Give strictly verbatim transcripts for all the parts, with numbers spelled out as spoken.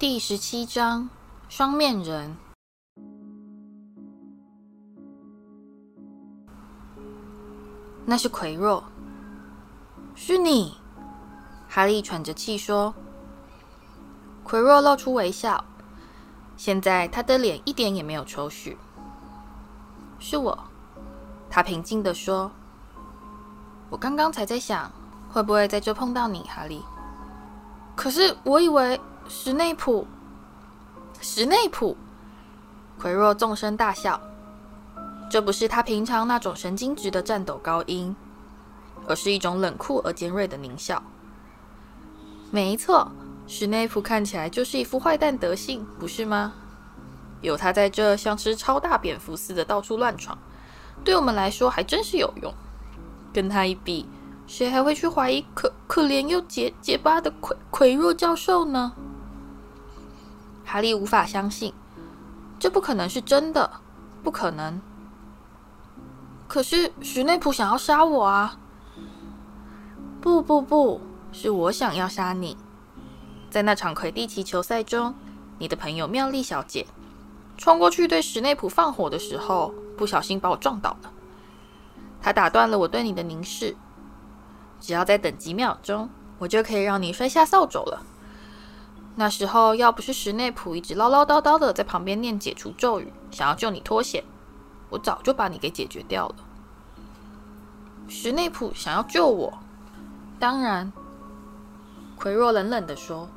第十七章双面人。那是奎若，是你！哈利喘着气说。奎若露出微笑，现在他的脸一点也没有愁绪。是我，他平静地说。我刚刚才在想，会不会在这碰到你，哈利？可是我以为……史内普，史内普！奎若纵声大笑，这不是他平常那种神经质的颤抖高音，而是一种冷酷而尖锐的狞笑。没错，史内普看起来就是一副坏蛋德性，不是吗？有他在这像只超大蝙蝠似的到处乱闯，对我们来说还真是有用。跟他一比，谁还会去怀疑可可怜又结结巴的奎奎若教授呢？哈利无法相信，这不可能是真的，不可能。可是史内普想要杀我啊！不不不，是我想要杀你。在那场魁地奇球赛中，你的朋友妙丽小姐冲过去对史内普放火的时候，不小心把我撞倒了。她打断了我对你的凝视。只要再等几秒钟，我就可以让你摔下扫帚了。那时候要不是史内普一直唠唠叨叨的在旁边念解除咒语，想要救你脱险，我早就把你给解决掉了。史内普想要救我，当然，奎若冷冷地说。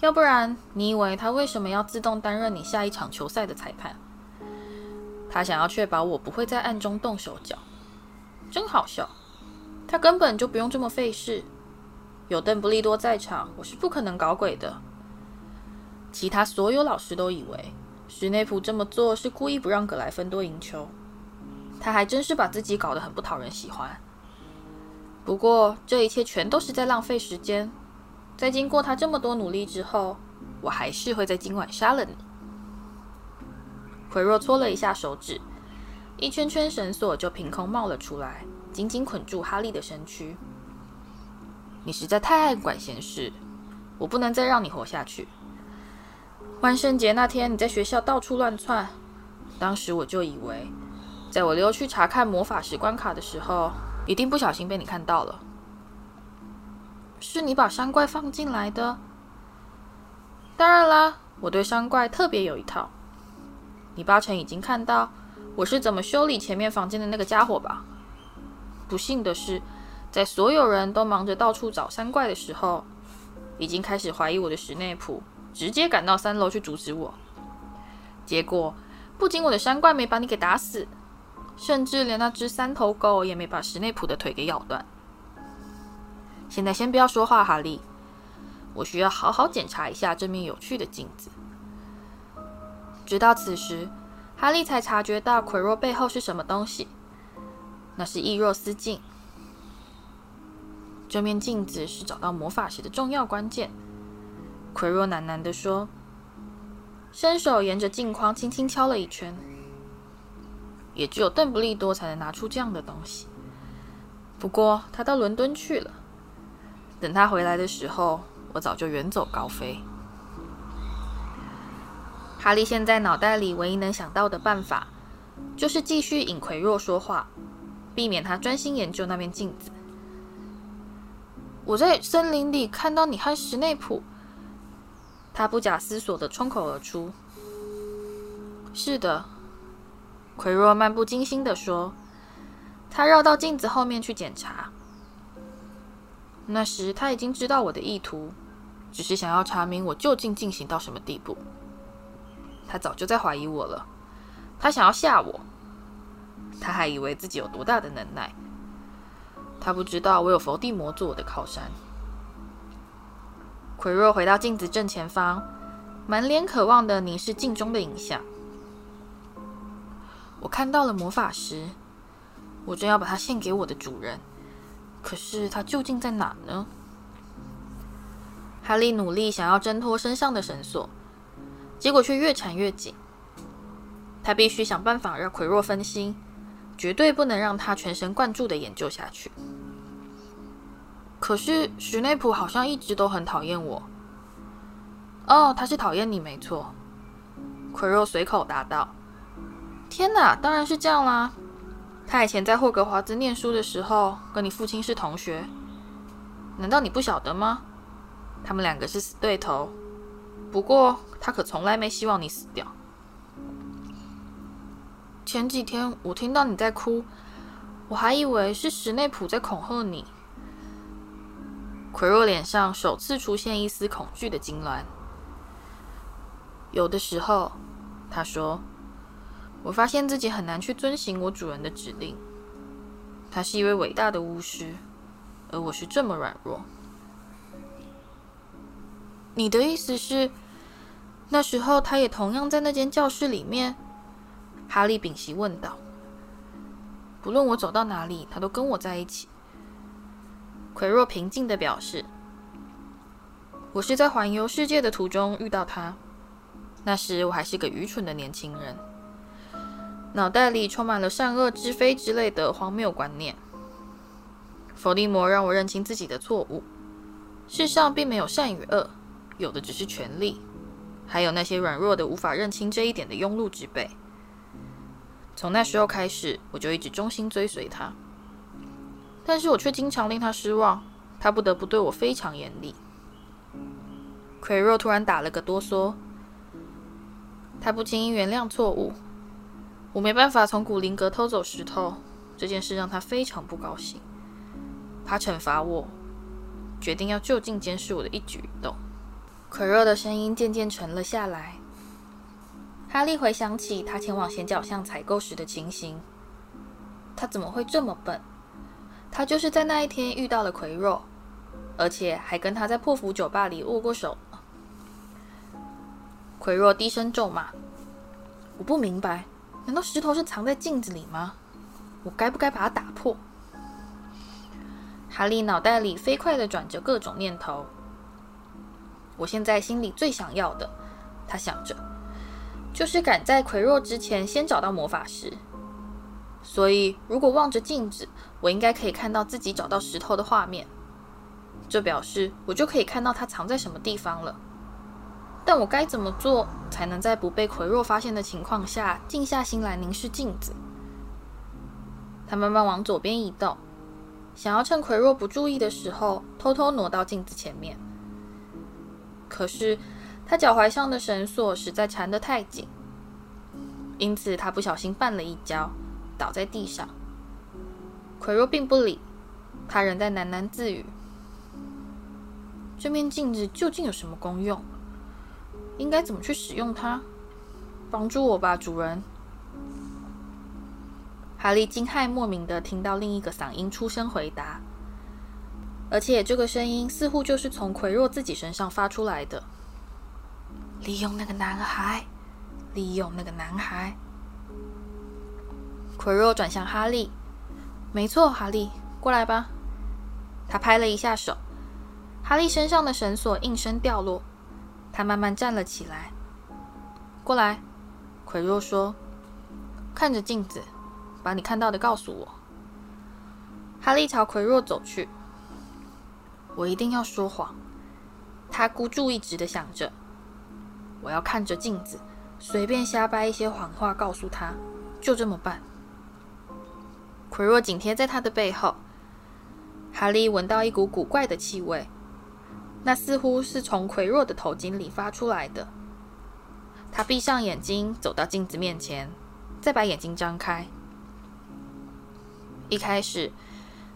要不然，你以为他为什么要自动担任你下一场球赛的裁判？他想要确保我不会在暗中动手脚，真好笑。他根本就不用这么费事。有邓布利多在场，我是不可能搞鬼的。其他所有老师都以为史内普这么做是故意不让葛莱芬多赢球，他还真是把自己搞得很不讨人喜欢。不过这一切全都是在浪费时间。在经过他这么多努力之后，我还是会在今晚杀了你。奎若搓了一下手指，一圈圈绳索就凭空冒了出来，紧紧捆住哈利的身躯。你实在太爱管闲事，我不能再让你活下去。万圣节那天你在学校到处乱窜，当时我就以为，在我溜去查看魔法石关卡的时候，一定不小心被你看到了。是你把山怪放进来的？当然啦，我对山怪特别有一套。你八成已经看到我是怎么修理前面房间的那个家伙吧？不幸的是，在所有人都忙着到处找山怪的时候，已经开始怀疑我的史内普直接赶到三楼去阻止我。结果不仅我的山怪没把你给打死，甚至连那只三头狗也没把史内普的腿给咬断。现在先不要说话，哈利，我需要好好检查一下这面有趣的镜子。直到此时，哈利才察觉到奎若背后是什么东西。那是易若斯镜。这面镜子是找到魔法石的重要关键，奎若喃喃地说，伸手沿着镜框轻轻敲了一圈。也只有邓布利多才能拿出这样的东西。不过他到伦敦去了，等他回来的时候，我早就远走高飞。哈利现在脑袋里唯一能想到的办法，就是继续引奎若说话，避免他专心研究那面镜子。我在森林里看到你和史内普，他不假思索地冲口而出。是的，奎若漫不经心地说，他绕到镜子后面去检查。那时他已经知道我的意图，只是想要查明我究竟进行到什么地步。他早就在怀疑我了，他想要吓我。他还以为自己有多大的能耐，他不知道我有伏地魔做我的靠山。奎若回到镜子正前方，满脸渴望的凝视镜中的影像。我看到了魔法石，我正要把它献给我的主人，可是它究竟在哪呢？哈利努力想要挣脱身上的绳索，结果却越缠越紧。他必须想办法让奎若分心，绝对不能让他全神贯注地研究下去。可是史内普好像一直都很讨厌我，哦，他是讨厌你没错。奎若随口答道。天哪，当然是这样啦。他以前在霍格华兹念书的时候，跟你父亲是同学。难道你不晓得吗？他们两个是死对头。不过他可从来没希望你死掉。前几天我听到你在哭，我还以为是史内普在恐吓你。奎若脸上首次出现一丝恐惧的痉挛。有的时候，他说，我发现自己很难去遵行我主人的指令。他是一位伟大的巫师，而我是这么软弱。你的意思是，那时候他也同样在那间教室里面？哈利屏息问道。不论我走到哪里，他都跟我在一起。奎若平静地表示，我是在环游世界的途中遇到他。那时我还是个愚蠢的年轻人，脑袋里充满了善恶之非之类的荒谬观念。佛地魔让我认清自己的错误，世上并没有善与恶，有的只是权力，还有那些软弱的无法认清这一点的庸碌之辈。从那时候开始，我就一直忠心追随他，但是我却经常令他失望，他不得不对我非常严厉。奎若突然打了个哆嗦，他不轻易原谅错误。我没办法从古灵阁偷走石头，这件事让他非常不高兴。他惩罚我，决定要就近监视我的一举一动。奎若的声音渐渐沉了下来。哈利回想起他前往斜角巷采购时的情形。他怎么会这么笨？他就是在那一天遇到了奎若，而且还跟他在破釜酒吧里握过手。奎若低声咒骂：“我不明白。”难道石头是藏在镜子里吗？我该不该把它打破？哈利脑袋里飞快地转着各种念头。我现在心里最想要的，他想着，就是赶在奎若之前先找到魔法石。所以，如果望着镜子，我应该可以看到自己找到石头的画面。这表示我就可以看到它藏在什么地方了。但我该怎么做才能在不被奎若发现的情况下静下心来凝视镜子？他慢慢往左边移动，想要趁奎若不注意的时候偷偷挪到镜子前面。可是他脚踝上的绳索实在缠得太紧，因此他不小心绊了一跤，倒在地上。奎若并不理他，仍在喃喃自语：“这面镜子究竟有什么功用？应该怎么去使用它？帮助我吧，主人。”哈利惊骇莫名地听到另一个嗓音出声回答，而且这个声音似乎就是从奎若自己身上发出来的。利用那个男孩，利用那个男孩。奎若转向哈利：“没错，哈利，过来吧。”他拍了一下手，哈利身上的绳索应声掉落。他慢慢站了起来。“过来。”奎若说，“看着镜子，把你看到的告诉我。”哈利朝奎若走去。我一定要说谎，他孤注一掷地想着。我要看着镜子，随便瞎掰一些谎话告诉他，就这么办。奎若紧贴在他的背后。哈利闻到一股古怪的气味。那似乎是从奎若的头巾里发出来的。他闭上眼睛，走到镜子面前，再把眼睛张开。一开始，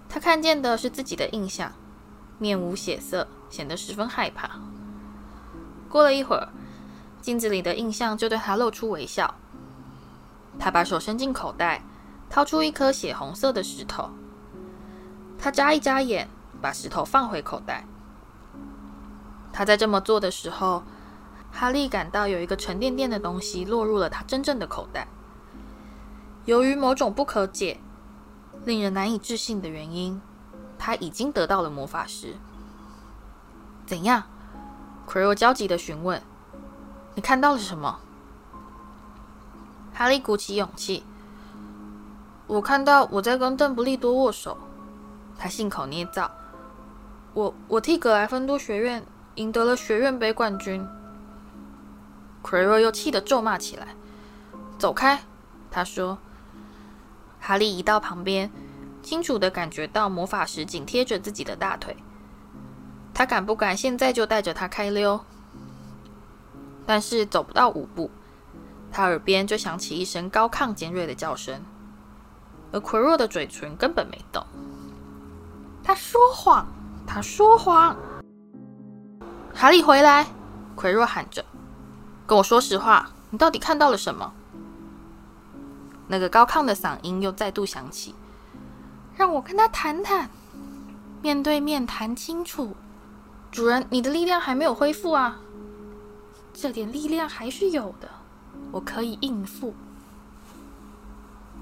他看见的是自己的印象，面无血色，显得十分害怕。过了一会儿，镜子里的印象就对他露出微笑。他把手伸进口袋，掏出一颗血红色的石头。他眨一眨眼，把石头放回口袋。他在这么做的时候，哈利感到有一个沉甸甸的东西落入了他真正的口袋。由于某种不可解、令人难以置信的原因，他已经得到了魔法石。“怎样？”奎若焦急地询问，“你看到了什么？”哈利鼓起勇气：“我看到我在跟邓布利多握手。”他信口捏造：“我我替格莱芬多学院赢得了学院杯冠军，奎若又气得咒骂起来。走开，他说。哈利移到旁边，清楚地感觉到魔法石紧贴着自己的大腿。他敢不敢现在就带着他开溜？但是走不到五步，他耳边就响起一声高亢尖锐的叫声，而奎若的嘴唇根本没动。他说谎，他说谎！哈利回来！奎若喊着：“跟我说实话，你到底看到了什么？”那个高亢的嗓音又再度响起：“让我跟他谈谈，面对面谈清楚。主人，你的力量还没有恢复啊，这点力量还是有的，我可以应付。”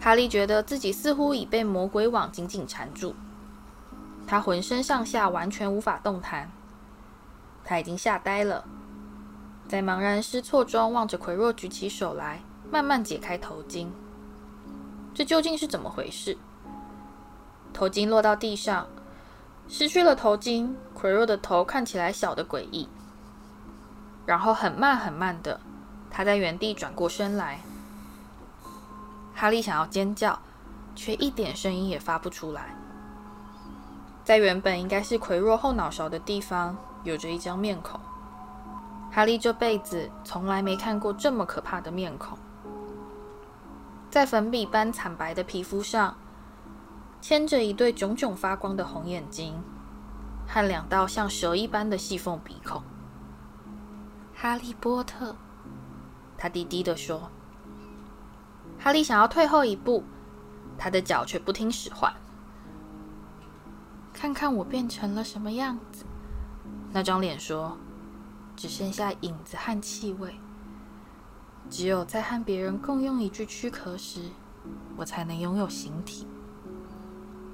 哈利觉得自己似乎已被魔鬼网紧紧缠住。他浑身上下完全无法动弹，他已经吓呆了，在茫然失措中望着奎若举起手来，慢慢解开头巾。这究竟是怎么回事？头巾落到地上，失去了头巾，奎若的头看起来小得诡异。然后很慢很慢的，他在原地转过身来。哈利想要尖叫，却一点声音也发不出来。在原本应该是奎若后脑勺的地方，有着一张面孔。哈利这辈子从来没看过这么可怕的面孔。在粉笔般惨白的皮肤上，牵着一对炯炯发光的红眼睛，和两道像蛇一般的细缝鼻孔。哈利波特，他低低地说。哈利想要退后一步，他的脚却不听使唤。看看我变成了什么样子，那张脸说，只剩下影子和气味。只有在和别人共用一具躯壳时，我才能拥有形体。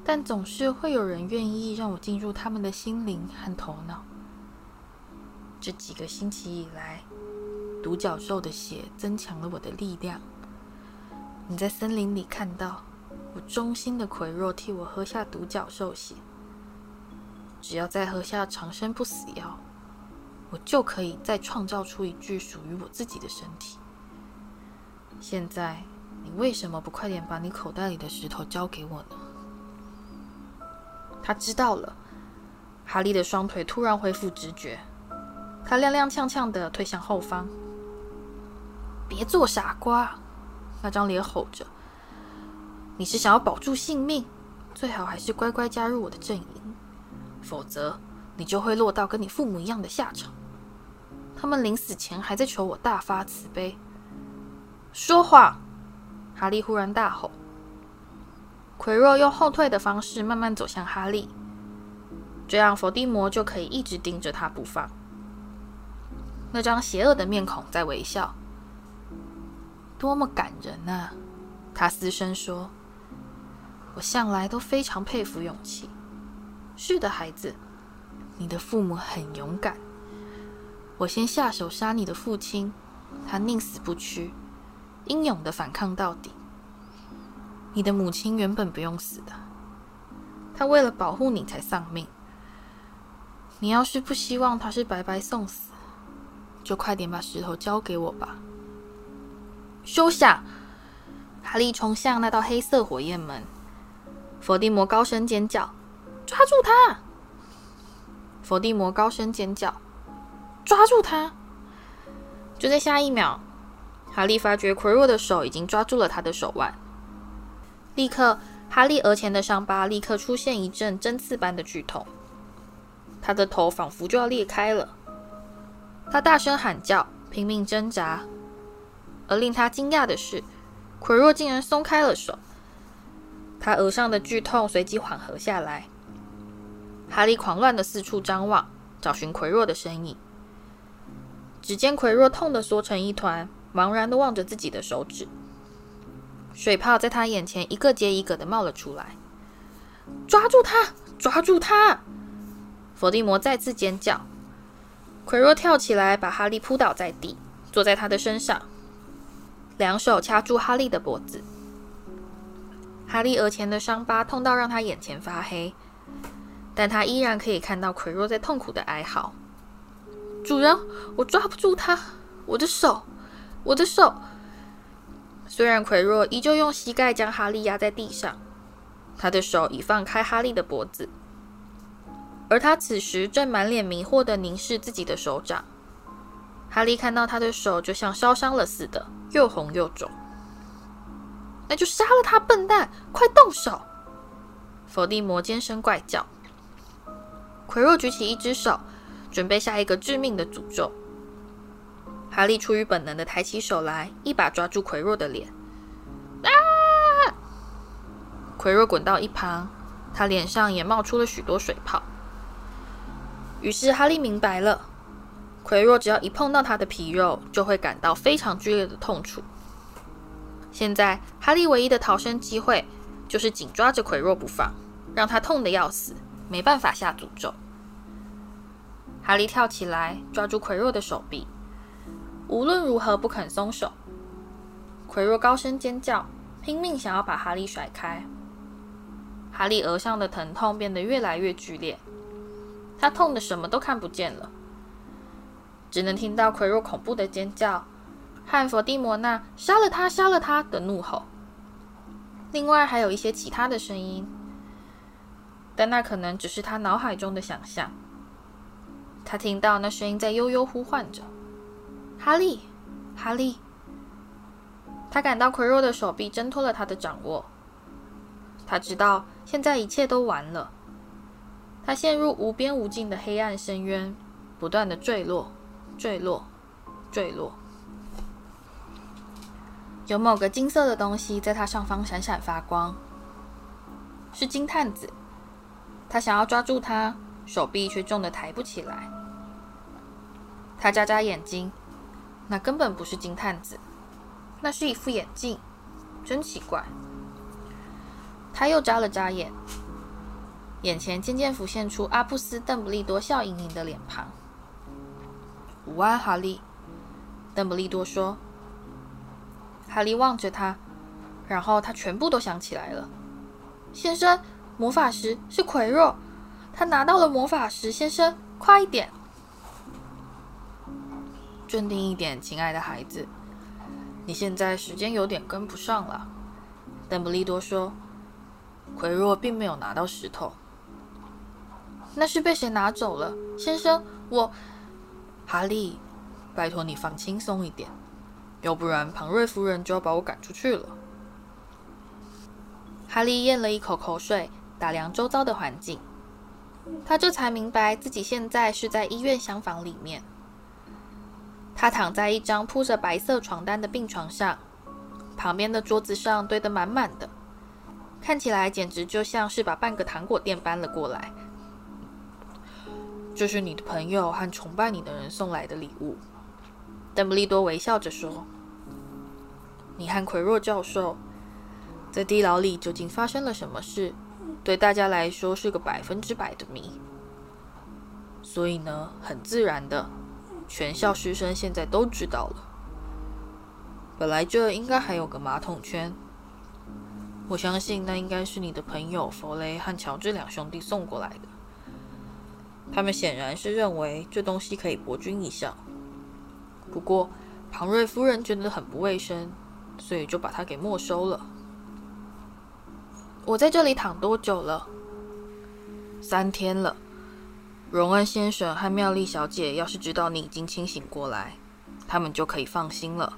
但总是会有人愿意让我进入他们的心灵和头脑。这几个星期以来，独角兽的血增强了我的力量。你在森林里看到，我忠心的奎若替我喝下独角兽血。只要再喝下长生不死药，我就可以再创造出一具属于我自己的身体。现在，你为什么不快点把你口袋里的石头交给我呢？他知道了。哈利的双腿突然恢复直觉，他踉踉跄跄地退向后方。别做傻瓜！那张脸吼着：“你是想要保住性命，最好还是乖乖加入我的阵营。”否则，你就会落到跟你父母一样的下场。他们临死前还在求我大发慈悲。说谎！哈利忽然大吼。奎若用后退的方式慢慢走向哈利，这样伏地魔就可以一直盯着他不放。那张邪恶的面孔在微笑。多么感人啊！他嘶声说：“我向来都非常佩服勇气。”是的，孩子，你的父母很勇敢。我先下手杀你的父亲，他宁死不屈，英勇地反抗到底。你的母亲原本不用死的，她为了保护你才丧命。你要是不希望她是白白送死，就快点把石头交给我吧。休想！哈利冲向那道黑色火焰门，伏地魔高声尖叫。抓住他！伏地魔高声尖叫：“抓住他！”就在下一秒，哈利发觉奎若的手已经抓住了他的手腕。立刻，哈利额前的伤疤立刻出现一阵针刺般的剧痛，他的头仿佛就要裂开了。他大声喊叫，拼命挣扎。而令他惊讶的是，奎若竟然松开了手，他额上的剧痛随即缓和下来。哈利狂乱地四处张望，找寻奎若的身影。只见奎若痛得缩成一团，茫然地望着自己的手指，水泡在他眼前一个接一个地冒了出来。抓住他！抓住他！伏地魔再次尖叫。奎若跳起来，把哈利扑倒在地，坐在他的身上，两手掐住哈利的脖子。哈利额前的伤疤痛到让他眼前发黑。但他依然可以看到奎若在痛苦的哀嚎：“主人，我抓不住他，我的手，我的手！”虽然奎若依旧用膝盖将哈利压在地上，他的手已放开哈利的脖子，而他此时正满脸迷惑地凝视自己的手掌。哈利看到他的手就像烧伤了似的，又红又肿。那就杀了他，笨蛋！快动手！伏地魔尖声怪叫。奎若举起一只手，准备下一个致命的诅咒。哈利出于本能的抬起手来，一把抓住奎若的脸。啊！奎若滚到一旁，他脸上也冒出了许多水泡。于是哈利明白了，奎若只要一碰到他的皮肉，就会感到非常剧烈的痛楚。现在哈利唯一的逃生机会就是紧抓着奎若不放，让他痛得要死，没办法下诅咒。哈利跳起来，抓住奎若的手臂，无论如何不肯松手。奎若高声尖叫，拼命想要把哈利甩开。哈利额上的疼痛变得越来越剧烈，他痛得什么都看不见了，只能听到奎若恐怖的尖叫和佛地魔那“杀了他，杀了他”的怒吼。另外还有一些其他的声音，但那可能只是他脑海中的想象。他听到那声音在悠悠呼唤着：“哈利，哈利！”他感到奎若的手臂挣脱了他的掌握。他知道现在一切都完了。他陷入无边无尽的黑暗深渊，不断的坠落，坠落，坠落。有某个金色的东西在他上方闪闪发光，是金探子。他想要抓住它，手臂却重得抬不起来。他眨眨眼睛，那根本不是金探子，那是一副眼镜，真奇怪。他又眨了眨眼，眼前渐渐浮现出阿布斯·邓布利多笑盈盈的脸庞。“午安，哈利。”邓布利多说。哈利望着他，然后他全部都想起来了。“先生，魔法石是奎若，他拿到了魔法石，先生，快一点！”“镇定一点，亲爱的孩子，你现在时间有点跟不上了。”邓布利多说，“奎若并没有拿到石头。”“那是被谁拿走了，先生，我……”“哈利，拜托你放轻松一点，要不然庞瑞夫人就要把我赶出去了。”哈利咽了一口口水，打量周遭的环境。他这才明白自己现在是在医院厢房里面。他躺在一张铺着白色床单的病床上，旁边的桌子上堆得满满的，看起来简直就像是把半个糖果店搬了过来。“这是你的朋友和崇拜你的人送来的礼物。”邓布利多微笑着说，“你和奎若教授在地牢里究竟发生了什么事，对大家来说是个百分之百的谜。所以呢，很自然的，全校师生现在都知道了。本来这应该还有个马桶圈，我相信那应该是你的朋友弗雷和乔治两兄弟送过来的。他们显然是认为这东西可以博君一笑，不过庞瑞夫人觉得很不卫生，所以就把它给没收了。”“我在这里躺多久了？”“三天了。荣恩先生和妙丽小姐要是知道你已经清醒过来，他们就可以放心了。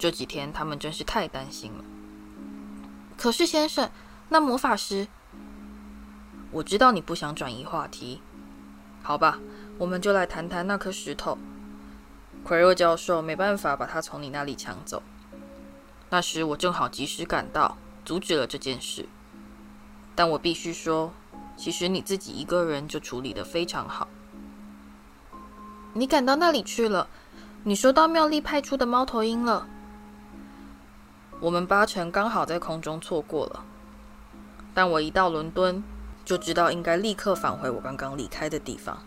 这几天他们真是太担心了。”“可是先生，那魔法师……”“我知道你不想转移话题，好吧，我们就来谈谈那颗石头。奎若教授没办法把它从你那里抢走，那时我正好及时赶到，阻止了这件事。但我必须说，其实你自己一个人就处理得非常好。你赶到那里去了？你收到妙丽派出的猫头鹰了？我们八成刚好在空中错过了，但我一到伦敦就知道应该立刻返回我刚刚离开的地方。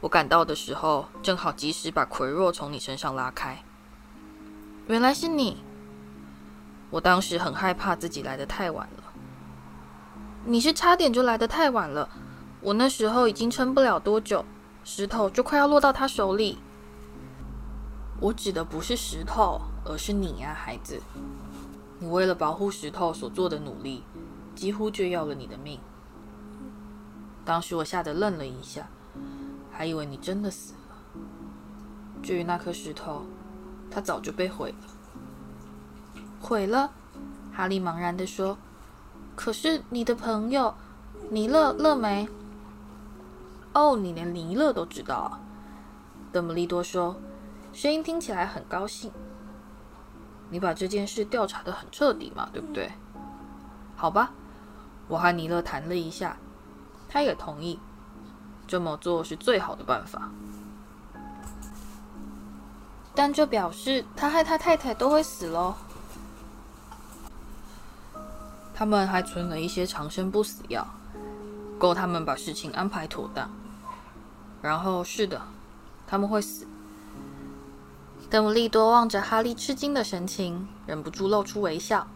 我赶到的时候，正好及时把奎若从你身上拉开。”“原来是你。我当时很害怕自己来得太晚了。”“你是差点就来得太晚了，我那时候已经撑不了多久，石头就快要落到他手里。我指的不是石头，而是你呀，孩子。你为了保护石头所做的努力，几乎就要了你的命。当时我吓得愣了一下，还以为你真的死了。至于那颗石头，它早就被毁了。毁了？哈利茫然地说。可是你的朋友尼勒、勒梅……哦，你连尼勒都知道啊！邓布利多说，声音听起来很高兴。你把这件事调查得很彻底嘛，对不对？好吧，我和尼勒谈了一下，他也同意，这么做是最好的办法。但这表示他和他太太都会死咯。他们还存了一些长生不死药，够他们把事情安排妥当。然后，是的，他们会死。邓布利多望着哈利吃惊的神情，忍不住露出微笑。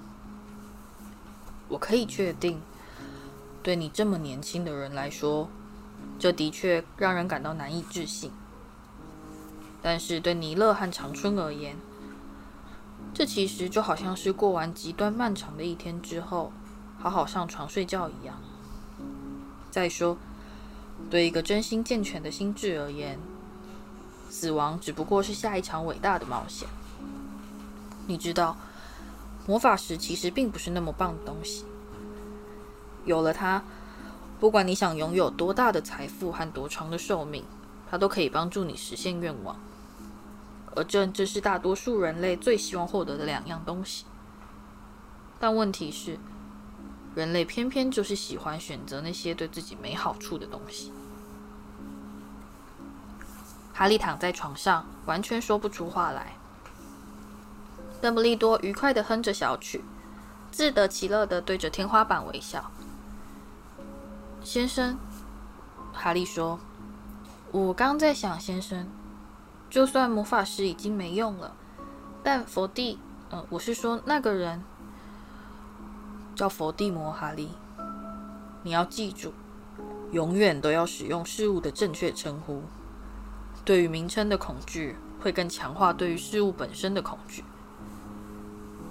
我可以确定，对你这么年轻的人来说，这的确让人感到难以置信。但是对尼勒和长春而言，这其实就好像是过完极端漫长的一天之后，好好上床睡觉一样。再说，对一个真心健全的心智而言，死亡只不过是下一场伟大的冒险。你知道，魔法石其实并不是那么棒的东西。有了它，不管你想拥有多大的财富和多长的寿命，它都可以帮助你实现愿望。而这正是大多数人类最希望获得的两样东西。但问题是，人类偏偏就是喜欢选择那些对自己没好处的东西。哈利躺在床上，完全说不出话来。邓布利多愉快地哼着小曲，自得其乐地对着天花板微笑。先生，哈利说，我刚在想，先生，就算魔法石已经没用了，但佛地……嗯、呃，我是说那个人叫佛地魔，哈利，你要记住，永远都要使用事物的正确称呼。对于名称的恐惧会更强化对于事物本身的恐惧。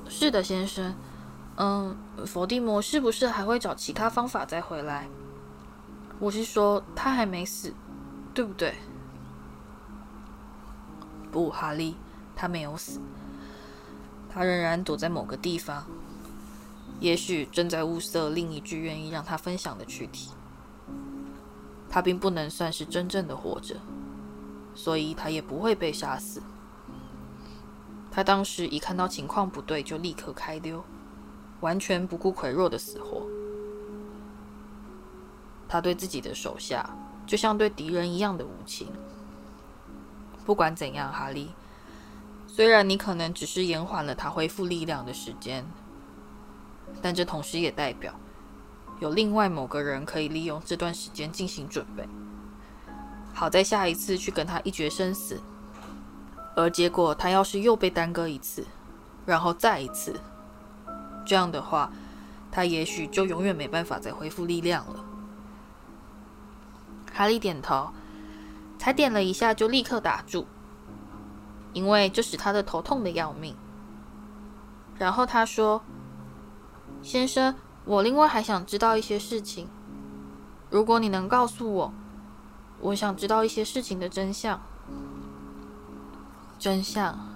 是的，先生。嗯，佛地魔是不是还会找其他方法再回来？我是说他还没死，对不对？不，哈利，他没有死，他仍然躲在某个地方，也许正在物色另一具愿意让他分享的躯体。他并不能算是真正的活着，所以他也不会被杀死。他当时一看到情况不对，就立刻开溜，完全不顾魁弱的死活。他对自己的手下就像对敌人一样的无情。不管怎样，哈利，虽然你可能只是延缓了他恢复力量的时间，但这同时也代表有另外某个人可以利用这段时间进行准备，好在下一次去跟他一决生死。而结果他要是又被耽搁一次，然后再一次，这样的话，他也许就永远没办法再恢复力量了。哈利点头，才点了一下就立刻打住，因为这使他的头痛得要命。然后他说：“先生，我另外还想知道一些事情，如果你能告诉我。”我想知道一些事情的真相。真相，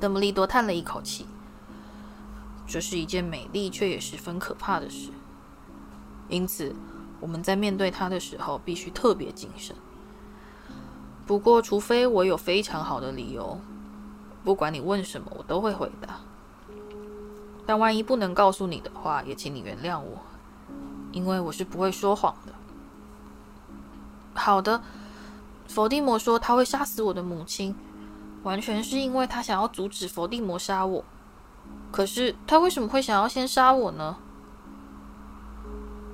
邓布利多叹了一口气。这是一件美丽却也十分可怕的事，因此我们在面对它的时候必须特别谨慎。不过，除非我有非常好的理由，不管你问什么，我都会回答。但万一不能告诉你的话，也请你原谅我，因为我是不会说谎的。好的，佛地魔说他会杀死我的母亲，完全是因为他想要阻止佛地魔杀我。可是他为什么会想要先杀我呢？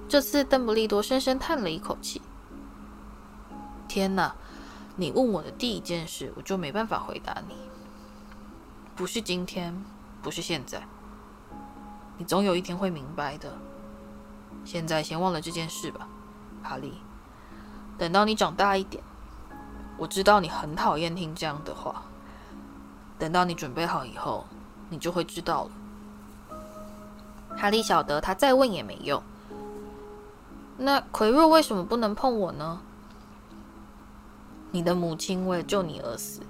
这次邓布利多深深叹了一口气。天哪，你问我的第一件事，我就没办法回答你。不是今天，不是现在，你总有一天会明白的。现在先忘了这件事吧，哈利。等到你长大一点，我知道你很讨厌听这样的话，等到你准备好以后，你就会知道了。”哈利晓得他再问也没用。那奎若为什么不能碰我呢？你的母亲为了救你而死。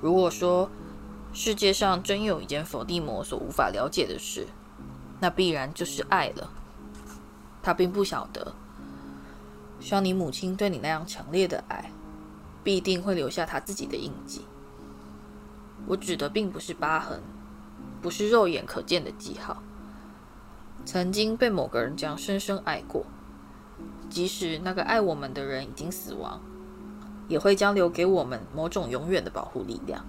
如果说世界上真有一件伏地魔所无法了解的事，那必然就是爱了。他并不晓得，像你母亲对你那样强烈的爱，必定会留下他自己的印记。我指的并不是疤痕，不是肉眼可见的记号。曾经被某个人这样深深爱过，即使那个爱我们的人已经死亡，也会将留给我们某种永远的保护力量，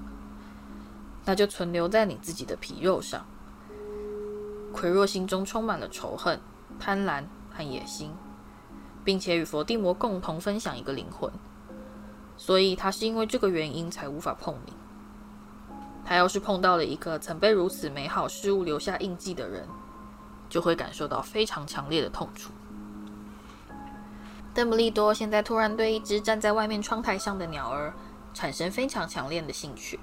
那就存留在你自己的皮肉上。奎若心中充满了仇恨、贪婪和野心，并且与伏地魔共同分享一个灵魂，所以他是因为这个原因才无法碰你。他要是碰到了一个曾被如此美好事物留下印记的人，就会感受到非常强烈的痛楚。邓布利多现在突然对一只站在外面窗台上的鸟儿产生非常强烈的兴趣，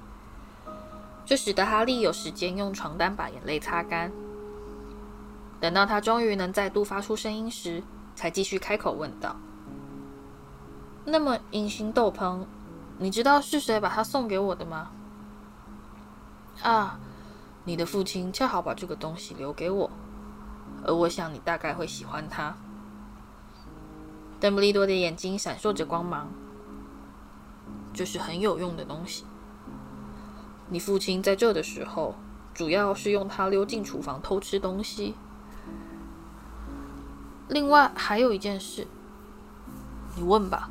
这使得哈利有时间用床单把眼泪擦干。等到他终于能再度发出声音时，才继续开口问道：“那么隐形斗篷，你知道是谁把它送给我的吗？”“啊，你的父亲恰好把这个东西留给我。”而我想你大概会喜欢他。邓布利多的眼睛闪烁着光芒。这是很有用的东西。你父亲在这的时候，主要是用它溜进厨房偷吃东西。另外还有一件事，你问吧。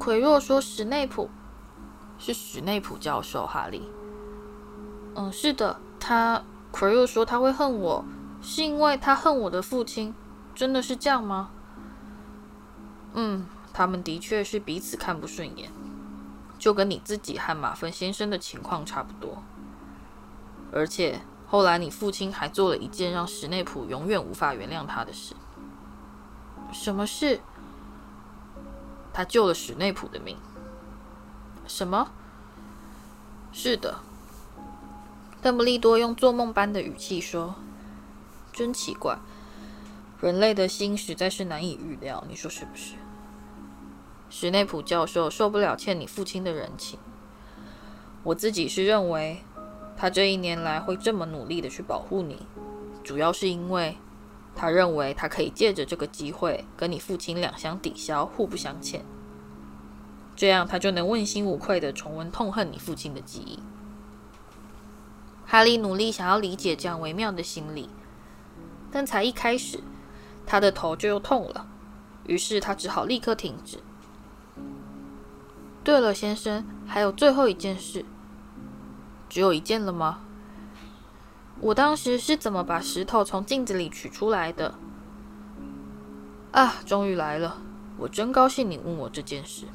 奎若说史内普，是史内普教授，哈利。嗯，是的，他奎若说他会恨我。是因为他恨我的父亲，真的是这样吗？嗯，他们的确是彼此看不顺眼，就跟你自己和马芬先生的情况差不多。而且后来你父亲还做了一件让史内普永远无法原谅他的事。什么事？他救了史内普的命。什么？是的，邓布利多用做梦般的语气说。真奇怪，人类的心实在是难以预料，你说是不是？史内普教授受不了欠你父亲的人情，我自己是认为他这一年来会这么努力的去保护你，主要是因为他认为他可以借着这个机会跟你父亲两相抵消，互不相欠，这样他就能问心无愧的重温痛恨你父亲的记忆。哈利努力想要理解这样微妙的心理，但才一开始，他的头就又痛了，于是他只好立刻停止。对了，先生，还有最后一件事。只有一件了吗？我当时是怎么把石头从镜子里取出来的？啊，终于来了！我真高兴你问我这件事，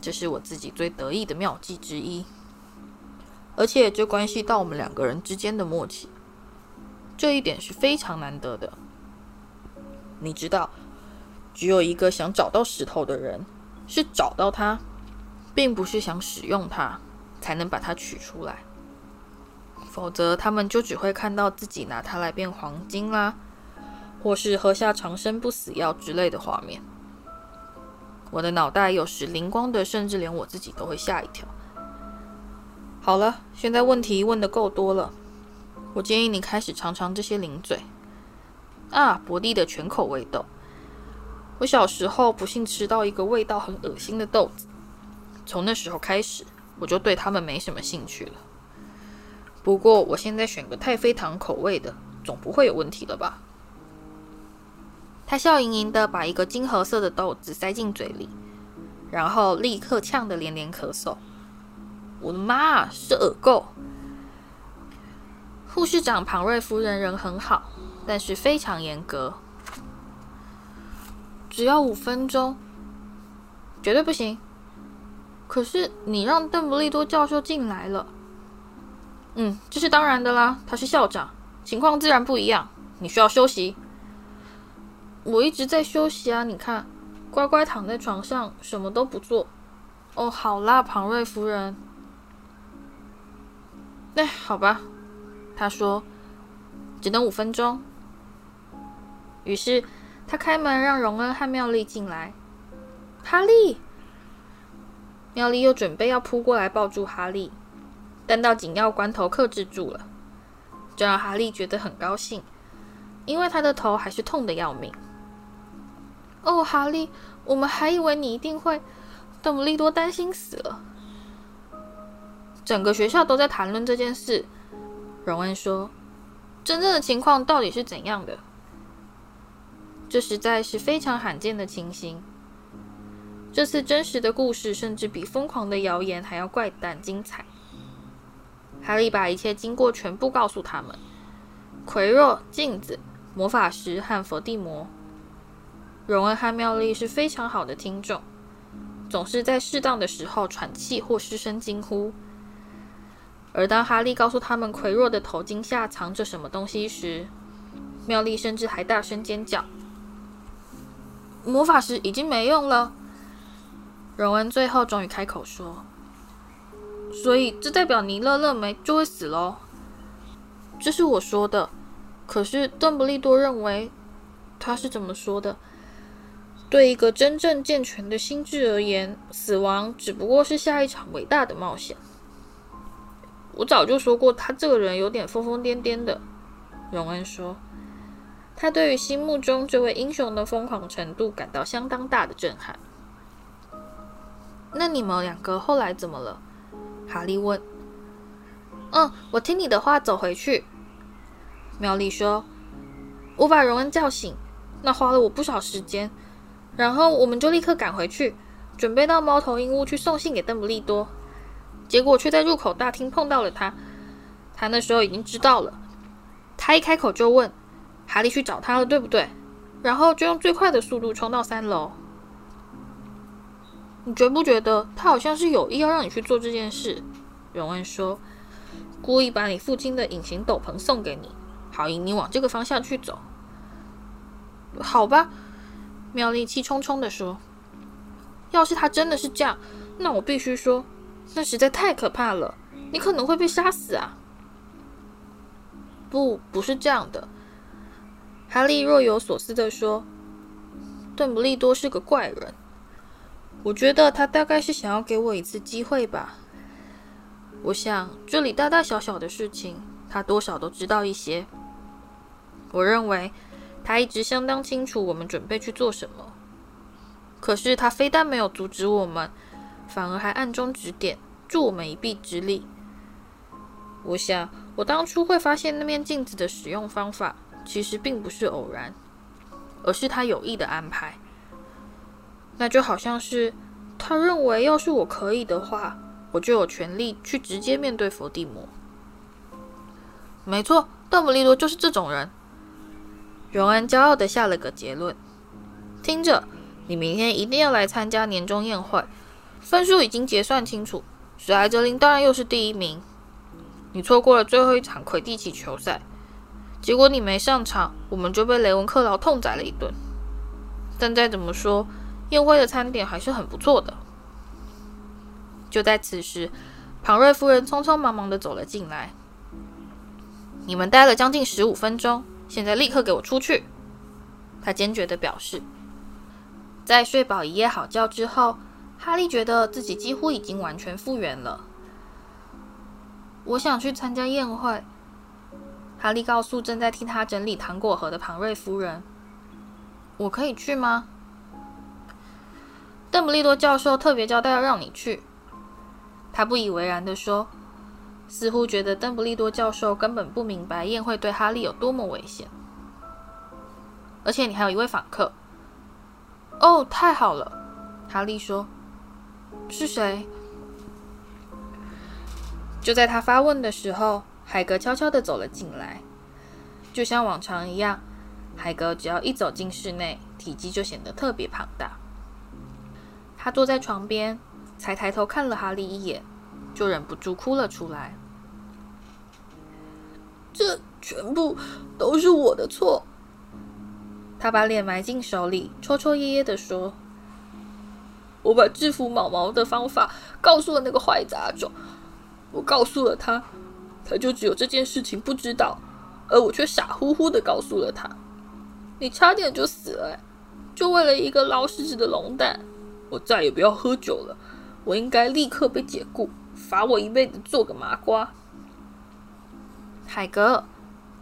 这是我自己最得意的妙计之一，而且这关系到我们两个人之间的默契。这一点是非常难得的。你知道，只有一个想找到石头的人，是找到它，并不是想使用它，才能把它取出来。否则他们就只会看到自己拿它来变黄金啦，或是喝下长生不死药之类的画面。我的脑袋有时灵光的，甚至连我自己都会吓一跳。好了，现在问题问得够多了。我建议你开始尝尝这些零嘴。啊，伯利的全口味豆。我小时候不幸吃到一个味道很恶心的豆子，从那时候开始，我就对它们没什么兴趣了。不过我现在选个太妃糖口味的，总不会有问题了吧？他笑盈盈地把一个金褐色的豆子塞进嘴里，然后立刻呛得连连咳嗽。我的妈，是耳垢！护士长庞瑞夫人人很好，但是非常严格。只要五分钟，绝对不行。可是你让邓布利多教授进来了。嗯，这是当然的啦，他是校长，情况自然不一样。你需要休息。我一直在休息啊，你看，乖乖躺在床上，什么都不做。哦，好啦，庞瑞夫人。哎，好吧，他说，只等五分钟。于是他开门，让荣恩和妙丽进来。哈利，妙丽又准备要扑过来抱住哈利，但到紧要关头克制住了，这让哈利觉得很高兴，因为他的头还是痛得要命。哦，哈利，我们还以为你一定会，邓布利多担心死了。整个学校都在谈论这件事，荣恩说：“真正的情况到底是怎样的？”这实在是非常罕见的情形。这次真实的故事甚至比疯狂的谣言还要怪诞精彩。哈利把一切经过全部告诉他们：奎若、镜子、魔法石和佛地魔。荣恩和妙丽是非常好的听众，总是在适当的时候喘气或失声惊呼。而当哈利告诉他们奎若的头巾下藏着什么东西时，妙丽甚至还大声尖叫：“魔法石已经没用了！”荣恩最后终于开口说：“所以这代表尼勒勒梅就会死咯。这是我说的，可是邓布利多认为他是怎么说的？”对一个真正健全的心智而言，死亡只不过是下一场伟大的冒险。我早就说过，他这个人有点疯疯癫癫的。荣恩说，他对于心目中这位英雄的疯狂程度感到相当大的震撼。那你们两个后来怎么了？哈利问。嗯，我听你的话走回去。妙丽说，我把荣恩叫醒，那花了我不少时间。然后我们就立刻赶回去，准备到猫头鹰屋去送信给邓布利多，结果却在入口大厅碰到了他。他那时候已经知道了，他一开口就问：“哈利去找他了，对不对？”然后就用最快的速度冲到三楼。你觉不觉得他好像是有意要让你去做这件事？荣恩说：“故意把你父亲的隐形斗篷送给你，好引你往这个方向去走。”好吧。妙丽气冲冲地说：“要是他真的是这样，那我必须说，那实在太可怕了，你可能会被杀死啊！”不，不是这样的。”哈利若有所思地说：“邓布利多是个怪人，我觉得他大概是想要给我一次机会吧。我想这里大大小小的事情，他多少都知道一些。我认为他一直相当清楚我们准备去做什么，可是他非但没有阻止我们，反而还暗中指点，助我们一臂之力。我想，我当初会发现那面镜子的使用方法，其实并不是偶然，而是他有意的安排。那就好像是他认为，要是我可以的话，我就有权利去直接面对佛地魔。没错，邓布利多就是这种人。”荣恩骄傲地下了个结论：“听着，你明天一定要来参加年终宴会，分数已经结算清楚，史莱哲林当然又是第一名。你错过了最后一场魁地奇球赛，结果你没上场，我们就被雷文克劳痛宰了一顿。但再怎么说，宴会的餐点还是很不错的。”就在此时，庞瑞夫人匆匆忙忙地走了进来：“你们待了将近十五分钟。现在立刻给我出去！”他坚决地表示。在睡饱一夜好觉之后，哈利觉得自己几乎已经完全复原了。“我想去参加宴会。”哈利告诉正在替他整理糖果盒的庞瑞夫人。“我可以去吗？”“邓布利多教授特别交代要让你去。”他不以为然地说，似乎觉得邓布利多教授根本不明白宴会对哈利有多么危险。“而且你还有一位访客。”“哦，太好了。”哈利说。“是谁？”就在他发问的时候，海格悄悄地走了进来。就像往常一样，海格只要一走进室内，体积就显得特别庞大。他坐在床边，才抬头看了哈利一眼，就忍不住哭了出来。“这全部都是我的错。”他把脸埋进手里，抽抽噎噎地说：“我把制服毛毛的方法告诉了那个坏杂种，我告诉了他，他就只有这件事情不知道，而我却傻乎乎的告诉了他。你差点就死了、欸，就为了一个捞狮子的龙蛋。我再也不要喝酒了，我应该立刻被解雇，罚我一辈子做个麻瓜。海格，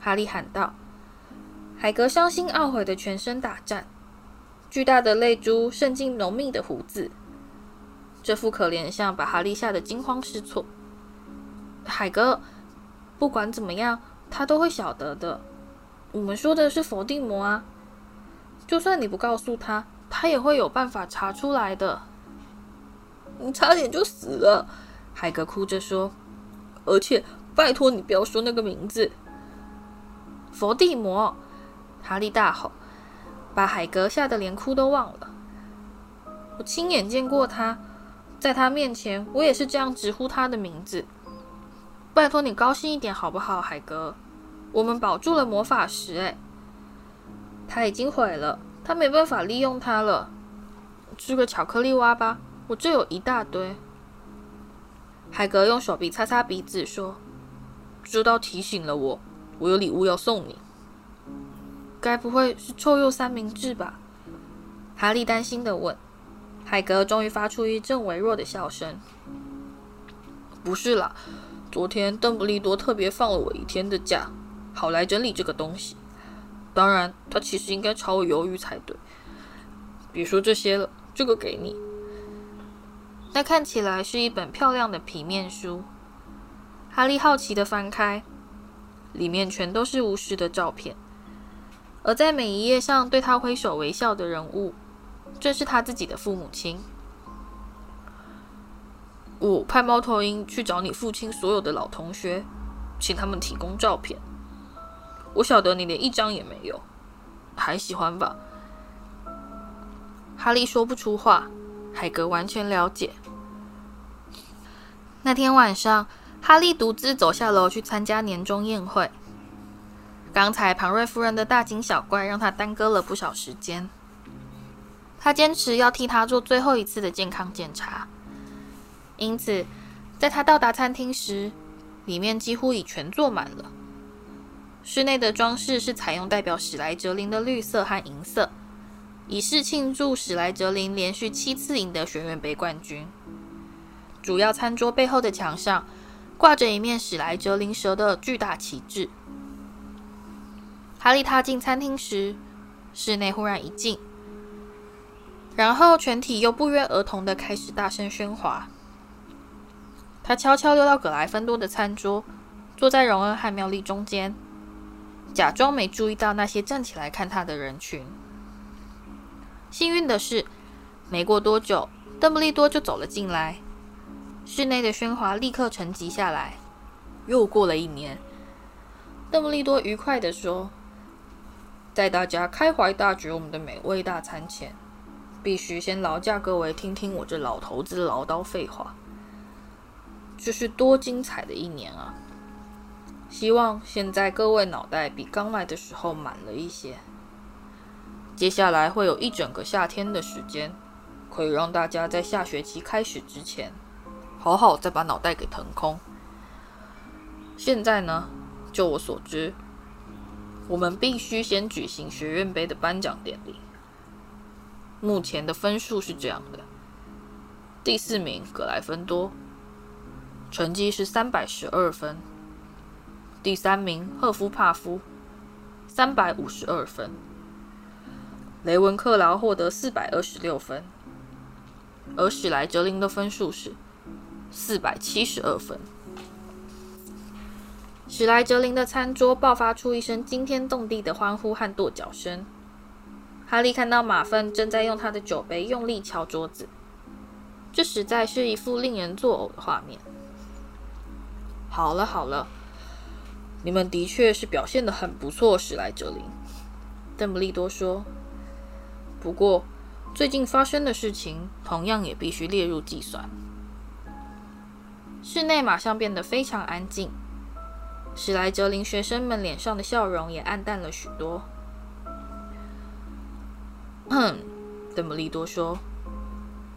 哈利喊道。海格伤心懊悔的全身打颤，巨大的泪珠渗进浓密的胡子。这副可怜相把哈利吓得惊慌失措。海格，不管怎么样，他都会晓得的。我们说的是伏地魔啊，就算你不告诉他，他也会有办法查出来的。你差点就死了，海格哭着说。而且，拜托你不要说那个名字。伏地魔！哈利大吼，把海格吓得连哭都忘了。我亲眼见过他，在他面前，我也是这样直呼他的名字。拜托你高兴一点好不好，海格？我们保住了魔法石，哎，他已经毁了，他没办法利用它了。吃个巧克力蛙吧，我这有一大堆。海格用手臂擦擦鼻子说：“知道提醒了我，我有礼物要送你。该不会是臭鼬三明治吧？”哈利担心地问。海格终于发出一阵微弱的笑声：“不是啦。”昨天邓布利多特别放了我一天的假，好来整理这个东西。当然，他其实应该炒我鱿鱼才对。别说这些了，这个给你。那看起来是一本漂亮的皮面书。哈利好奇地翻开，里面全都是巫师的照片，而在每一页上对他挥手微笑的人物，正是他自己的父母亲。我派猫头鹰去找你父亲所有的老同学，请他们提供照片。我晓得你连一张也没有，还喜欢吧？哈利说不出话，海格完全了解。那天晚上，哈利独自走下楼去参加年终宴会。刚才庞瑞夫人的大惊小怪让他耽搁了不少时间。他坚持要替他做最后一次的健康检查。因此，在他到达餐厅时，里面几乎已全坐满了。室内的装饰是采用代表史莱哲林的绿色和银色，以示庆祝史莱哲林连续七次赢得学院杯冠军。主要餐桌背后的墙上挂着一面史莱哲林蛇的巨大旗帜。哈利踏进餐厅时，室内忽然一静，然后全体又不约而同地开始大声喧哗。他悄悄溜到葛莱芬多的餐桌，坐在荣恩和妙丽中间，假装没注意到那些站起来看他的人群。幸运的是，没过多久，邓布利多就走了进来，室内的喧哗立刻沉寂下来。又过了一年，邓布利多愉快地说：“在大家开怀大嚼我们的美味大餐前，必须先劳驾各位听听我这老头子的唠叨废话。”这是多精彩的一年啊！希望现在各位脑袋比刚来的时候满了一些。接下来会有一整个夏天的时间，可以让大家在下学期开始之前，好好再把脑袋给腾空。现在呢，就我所知，我们必须先举行学院杯的颁奖典礼。目前的分数是这样的：第四名葛莱芬多，成绩是三百十二分；第三名赫夫帕夫，三百五十二分；雷文克劳获得四百二十六分，而史莱哲林的分数是四百七十二分。史莱哲林的餐桌爆发出一声惊天动地的欢呼和跺脚声。哈利看到马粪正在用他的酒杯用力敲桌子，这实在是一副令人作呕的画面。好了好了，你们的确是表现得很不错，史莱哲林，邓布利多说。不过，最近发生的事情同样也必须列入计算。室内马上变得非常安静，史莱哲林学生们脸上的笑容也暗淡了许多。哼，邓布利多说。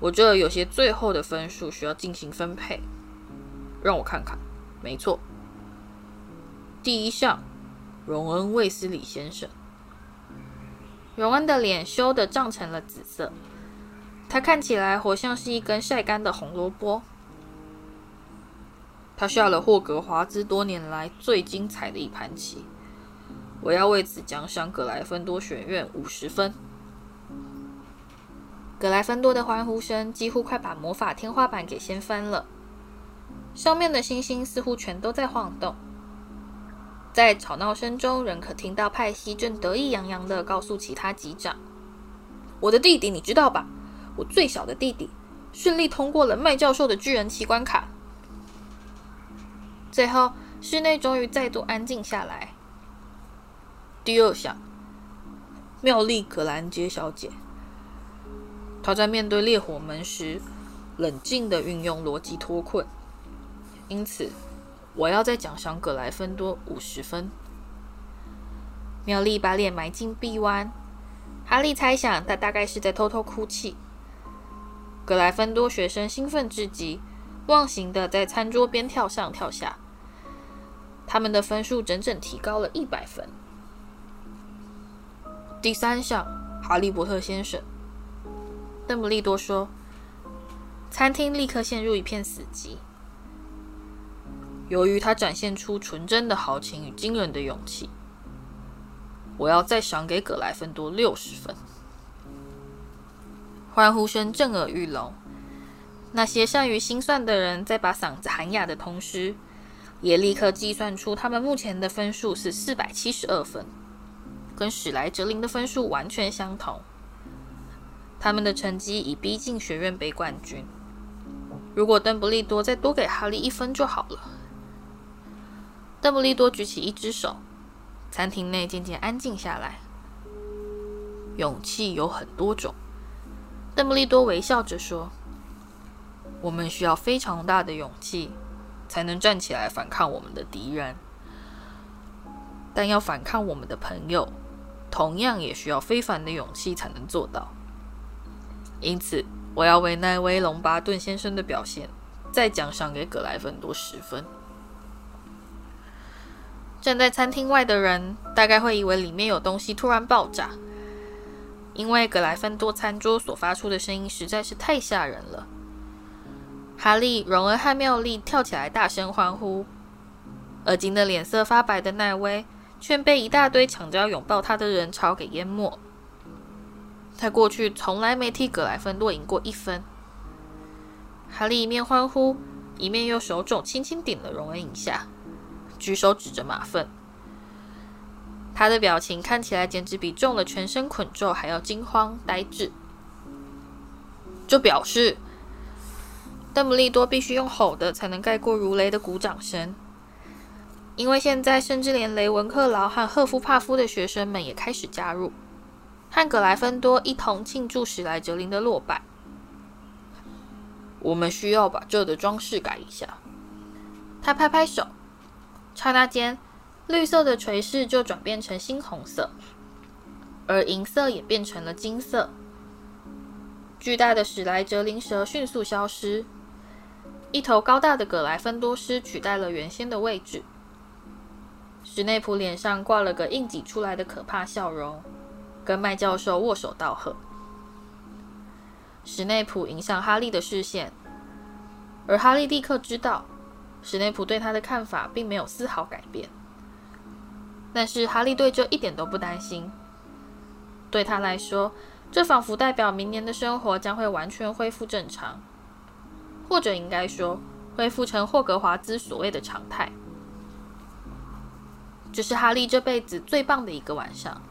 我这有些最后的分数需要进行分配，让我看看。没错，第一校，荣恩·卫斯理先生。荣恩的脸羞得涨成了紫色，他看起来活像是一根晒干的红萝卜。他下了霍格华兹多年来最精彩的一盘棋，我要为此奖赏葛莱芬多学院五十分。葛莱芬多的欢呼声几乎快把魔法天花板给掀翻了，上面的星星似乎全都在晃动。在吵闹声中，仍可听到派西正得意洋洋地告诉其他级长：“我的弟弟，你知道吧？我最小的弟弟顺利通过了麦教授的巨人棋关卡。”最后，室内终于再度安静下来。第二项，妙丽·格兰杰小姐。他在面对烈火门时，冷静地运用逻辑脱困，因此我要再奖赏葛莱芬多五十分。妙丽把脸埋进臂弯，哈利猜想她大概是在偷偷哭泣。葛莱芬多学生兴奋至极，忘形地在餐桌边跳上跳下，他们的分数整整提高了一百分。第三项，哈利波特先生。邓布利多说，餐厅立刻陷入一片死寂。由于他展现出纯真的豪情与惊人的勇气，我要再赏给葛莱芬多六十分。欢呼声震耳欲聋，那些善于心算的人在把嗓子喊哑的同时，也立刻计算出他们目前的分数是四百七十二分，跟史莱哲林的分数完全相同。他们的成绩已逼近学院杯冠军。如果邓布利多再多给哈利一分就好了。邓布利多举起一只手，餐厅内渐渐安静下来。勇气有很多种，邓布利多微笑着说：“我们需要非常大的勇气，才能站起来反抗我们的敌人。但要反抗我们的朋友，同样也需要非凡的勇气才能做到。”因此，我要为那位龙巴顿先生的表现再奖赏给葛莱芬多十分。站在餐厅外的人大概会以为里面有东西突然爆炸，因为葛莱芬多餐桌所发出的声音实在是太吓人了。哈利、荣恩和妙丽跳起来大声欢呼，而今的脸色发白的奈威却被一大堆抢着要拥抱他的人潮给淹没。他过去从来没替葛莱芬多赢过一分。哈利一面欢呼，一面用手肘轻轻顶了荣恩一下，举手指着马粪。他的表情看起来简直比中了全身捆咒还要惊慌呆滞。这表示，邓布利多必须用吼的才能盖过如雷的鼓掌声，因为现在甚至连雷文克劳和赫夫帕夫的学生们也开始加入，和葛莱芬多一同庆祝史莱哲林的落败。我们需要把这的装饰改一下。他拍拍手，刹那间，绿色的垂饰就转变成猩红色，而银色也变成了金色。巨大的史莱哲林蛇迅速消失，一头高大的葛莱芬多狮取代了原先的位置。史内普脸上挂了个硬挤出来的可怕笑容，跟麦教授握手道贺。史内普迎向哈利的视线，而哈利立刻知道，史内普对他的看法并没有丝毫改变。但是哈利对这一点都不担心，对他来说，这仿佛代表明年的生活将会完全恢复正常，或者应该说，恢复成霍格华兹所谓的常态。这是哈利这辈子最棒的一个晚上。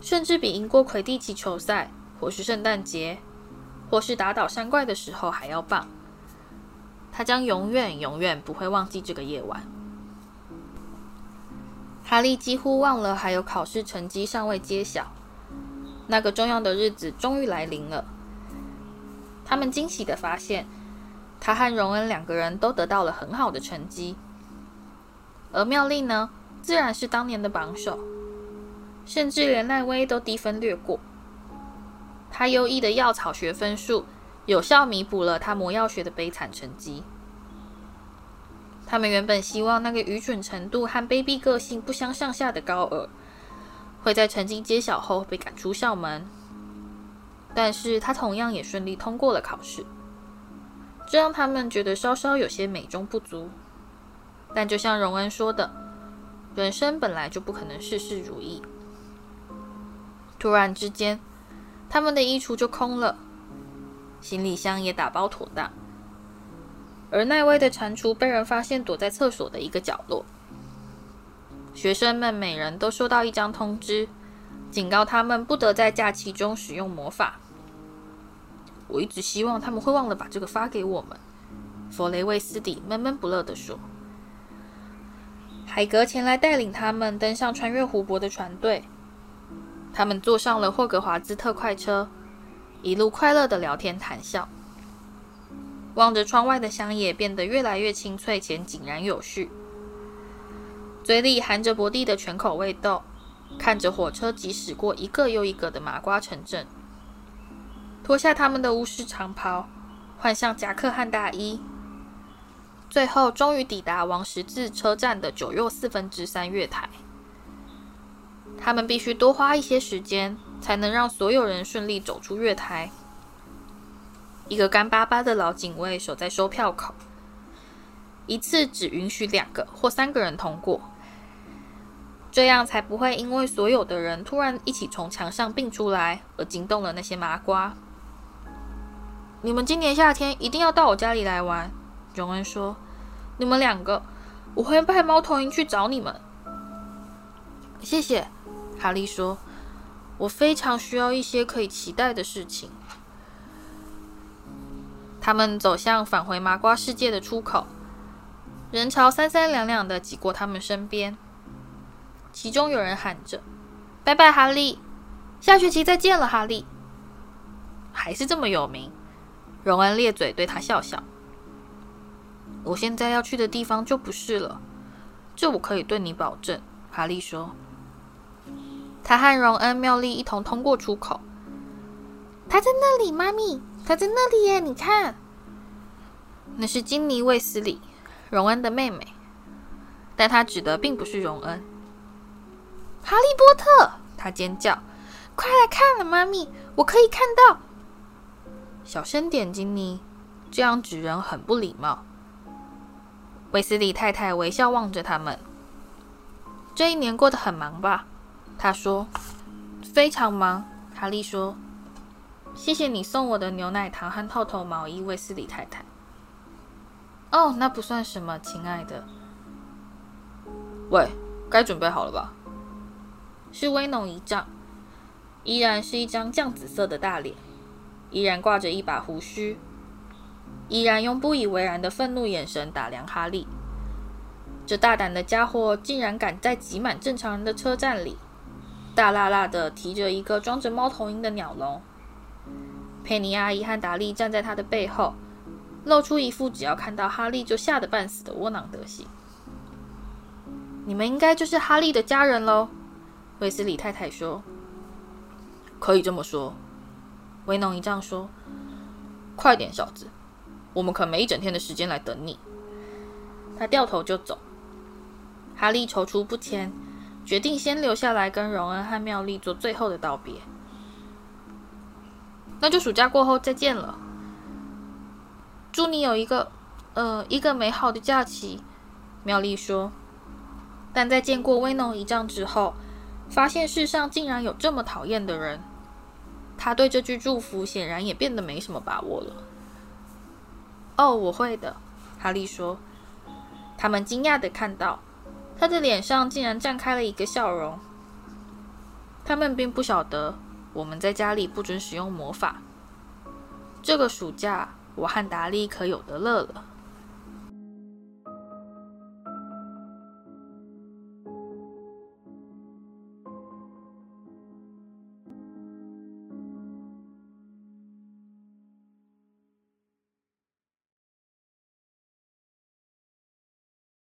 甚至比赢过魁地奇球赛，或是圣诞节，或是打倒山怪的时候还要棒。他将永远永远不会忘记这个夜晚。哈利几乎忘了还有考试成绩尚未揭晓，那个重要的日子终于来临了。他们惊喜地发现，他和荣恩两个人都得到了很好的成绩，而妙丽呢，自然是当年的榜首。甚至连奈威都低分略过。他优异的药草学分数有效弥补了他魔药学的悲惨成绩。他们原本希望那个愚蠢程度和卑鄙个性不相上下的高尔会在成绩揭晓后被赶出校门，但是他同样也顺利通过了考试，这让他们觉得稍稍有些美中不足。但就像荣恩说的，人生本来就不可能事事如意。突然之间，他们的衣橱就空了，行李箱也打包妥当，而奈威的蟾蜍被人发现躲在厕所的一个角落。学生们每人都收到一张通知，警告他们不得在假期中使用魔法。我一直希望他们会忘了把这个发给我们，弗雷卫斯底闷闷不乐地说。海格前来带领他们登上穿越湖泊的船队，他们坐上了霍格华兹特快车，一路快乐地聊天谈笑。望着窗外的乡野变得越来越清脆且井然有序，嘴里含着伯蒂的全口味豆，看着火车疾驶过一个又一个的麻瓜城镇。脱下他们的巫师长袍，换上夹克和大衣，最后终于抵达王十字车站的九又四分之三月台。他们必须多花一些时间，才能让所有人顺利走出月台。一个干巴巴的老警卫守在收票口，一次只允许两个或三个人通过，这样才不会因为所有的人突然一起从墙上并出来而惊动了那些麻瓜。你们今年夏天一定要到我家里来玩，荣恩说，你们两个，我会派猫头鹰去找你们。谢谢，哈利说，我非常需要一些可以期待的事情。他们走向返回麻瓜世界的出口，人潮三三两两的挤过他们身边。其中有人喊着：“拜拜，哈利！下学期再见了，哈利！”还是这么有名。荣恩咧嘴对他笑笑：“我现在要去的地方就不是了，这我可以对你保证。”哈利说。他和荣恩妙丽一同通过出口。他在那里，妈咪。他在那里耶，你看，那是金妮·卫斯理，荣恩的妹妹，但她指的并不是荣恩。哈利波特！她尖叫，快来看了，妈咪，我可以看到。小声点，金妮，这样指人很不礼貌。卫斯理太太微笑望着他们。这一年过得很忙吧？她说。非常忙，哈利说。谢谢你送我的牛奶糖和套头毛衣，卫斯理太太。哦，那不算什么，亲爱的。喂，该准备好了吧？是威农姨丈，依然是一张酱紫色的大脸，依然挂着一把胡须，依然用不以为然的愤怒眼神打量哈利。这大胆的家伙竟然敢在挤满正常人的车站里，大辣辣的提着一个装着猫头鹰的鸟笼。佩妮阿姨和达利站在他的背后，露出一副只要看到哈利就吓得半死的窝囊德性。你们应该就是哈利的家人喽，卫斯理太太说。可以这么说，威农一丈说。快点，小子，我们可没一整天的时间来等你。他掉头就走。哈利踌躇不前，决定先留下来跟荣恩和妙丽做最后的道别。那就暑假过后再见了。祝你有一个，呃，一个美好的假期，妙丽说。但在见过威农一丈之后，发现世上竟然有这么讨厌的人，他对这句祝福显然也变得没什么把握了。哦，我会的，哈利说。他们惊讶地看到，他的脸上竟然绽开了一个笑容。他们并不晓得我们在家里不准使用魔法。这个暑假，我和达利可有得乐了。